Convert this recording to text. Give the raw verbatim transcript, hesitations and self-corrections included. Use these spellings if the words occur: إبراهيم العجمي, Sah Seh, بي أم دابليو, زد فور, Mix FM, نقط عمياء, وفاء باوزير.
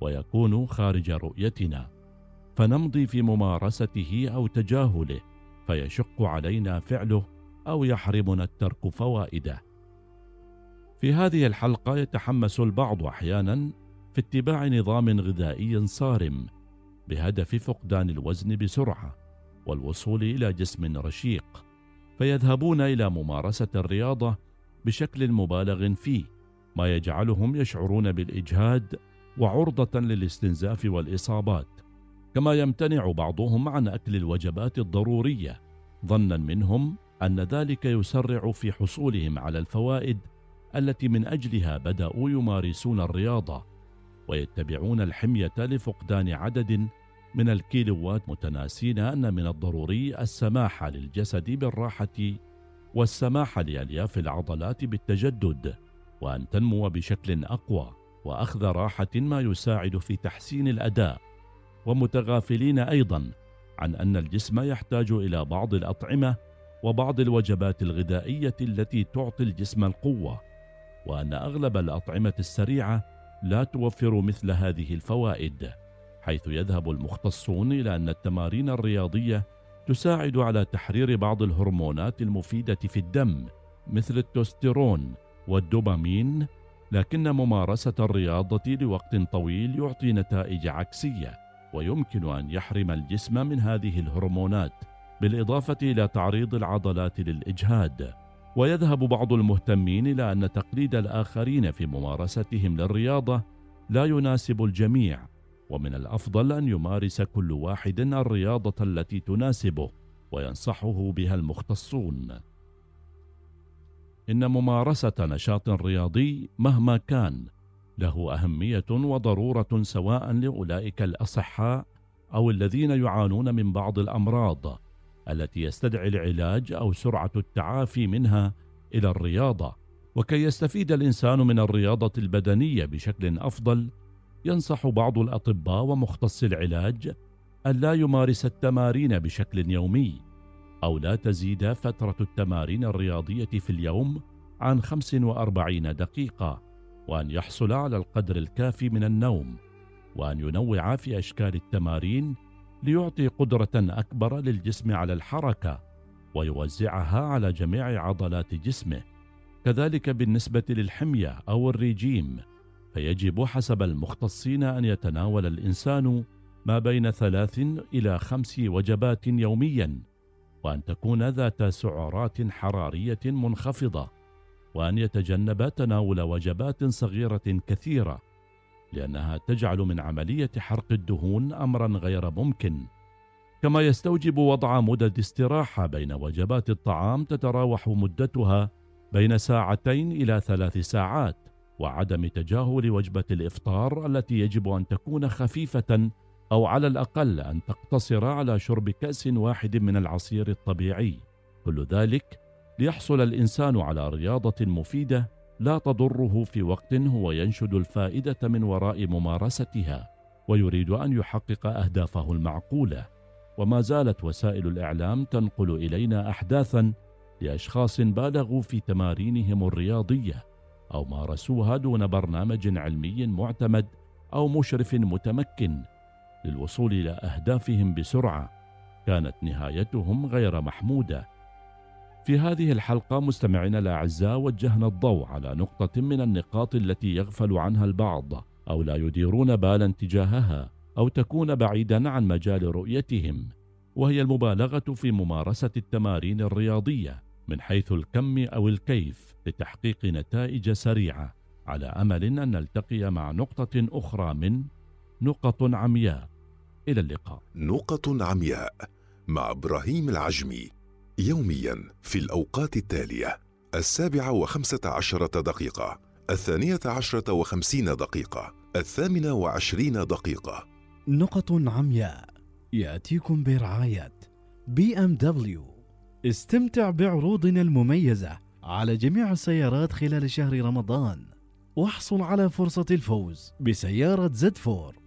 ويكون خارج رؤيتنا، فنمضي في ممارسته أو تجاهله فيشق علينا فعله أو يحرمنا الترك فوائده. في هذه الحلقة يتحمس البعض أحيانا في اتباع نظام غذائي صارم بهدف فقدان الوزن بسرعة والوصول إلى جسم رشيق، فيذهبون إلى ممارسة الرياضة بشكل مبالغ فيه، ما يجعلهم يشعرون بالإجهاد وعرضة للاستنزاف والإصابات. كما يمتنع بعضهم عن أكل الوجبات الضرورية ظنا منهم أن ذلك يسرع في حصولهم على الفوائد التي من أجلها بدأوا يمارسون الرياضة، ويتبعون الحمية لفقدان عدد من الكيلوات متناسين أن من الضروري السماح للجسد بالراحة والسماح لألياف العضلات بالتجدد وأن تنمو بشكل أقوى، وأخذ راحة ما يساعد في تحسين الأداء، ومتغافلين أيضا عن أن الجسم يحتاج إلى بعض الأطعمة وبعض الوجبات الغذائية التي تعطي الجسم القوة، وأن أغلب الأطعمة السريعة لا توفر مثل هذه الفوائد، حيث يذهب المختصون إلى أن التمارين الرياضية تساعد على تحرير بعض الهرمونات المفيدة في الدم مثل التستيرون والدوبامين، لكن ممارسة الرياضة لوقت طويل يعطي نتائج عكسية ويمكن أن يحرم الجسم من هذه الهرمونات، بالإضافة إلى تعريض العضلات للإجهاد. ويذهب بعض المهتمين إلى أن تقليد الآخرين في ممارستهم للرياضة لا يناسب الجميع، ومن الأفضل أن يمارس كل واحد الرياضة التي تناسبه وينصحه بها المختصون. إن ممارسة نشاط رياضي مهما كان له أهمية وضرورة، سواء لأولئك الأصحاء أو الذين يعانون من بعض الأمراض التي يستدعي العلاج أو سرعة التعافي منها إلى الرياضة. وكي يستفيد الإنسان من الرياضة البدنية بشكل أفضل، ينصح بعض الأطباء ومختصي العلاج ألا يمارس التمارين بشكل يومي، أو لا تزيد فترة التمارين الرياضية في اليوم عن خمس وأربعين دقيقة، وأن يحصل على القدر الكافي من النوم، وأن ينوع في أشكال التمارين ليعطي قدرة أكبر للجسم على الحركة ويوزعها على جميع عضلات جسمه. كذلك بالنسبة للحمية أو الرجيم، فيجب حسب المختصين أن يتناول الإنسان ما بين ثلاث إلى خمس وجبات يومياً، وأن تكون ذات سعرات حرارية منخفضة، وأن يتجنب تناول وجبات صغيرة كثيرة، لأنها تجعل من عملية حرق الدهون أمرا غير ممكن. كما يستوجب وضع مدد استراحة بين وجبات الطعام تتراوح مدتها بين ساعتين إلى ثلاث ساعات، وعدم تجاهل وجبة الإفطار التي يجب أن تكون خفيفة، أو على الأقل أن تقتصر على شرب كأس واحد من العصير الطبيعي. كل ذلك ليحصل الإنسان على رياضة مفيدة لا تضره في وقت هو ينشد الفائدة من وراء ممارستها، ويريد أن يحقق أهدافه المعقولة. وما زالت وسائل الإعلام تنقل إلينا أحداثا لأشخاص بالغوا في تمارينهم الرياضية أو مارسوها دون برنامج علمي معتمد أو مشرف متمكن للوصول إلى أهدافهم بسرعة، كانت نهايتهم غير محمودة. في هذه الحلقة مستمعينا الأعزاء وجهنا الضوء على نقطة من النقاط التي يغفل عنها البعض أو لا يديرون بالا تجاهها أو تكون بعيدا عن مجال رؤيتهم، وهي المبالغة في ممارسة التمارين الرياضية من حيث الكم أو الكيف لتحقيق نتائج سريعة، على أمل أن نلتقي مع نقطة أخرى من نقط عمياء. إلى اللقاء. نقط عمياء مع إبراهيم العجمي، يوميا في الأوقات التالية: السابعة وخمسة عشرة دقيقة، الثانية عشرة وخمسين دقيقة، الثامنة وعشرين دقيقة. نقط عمياء يأتيكم برعاية بي أم دابليو. استمتع بعروضنا المميزة على جميع السيارات خلال شهر رمضان، واحصل على فرصة الفوز بسيارة زد فور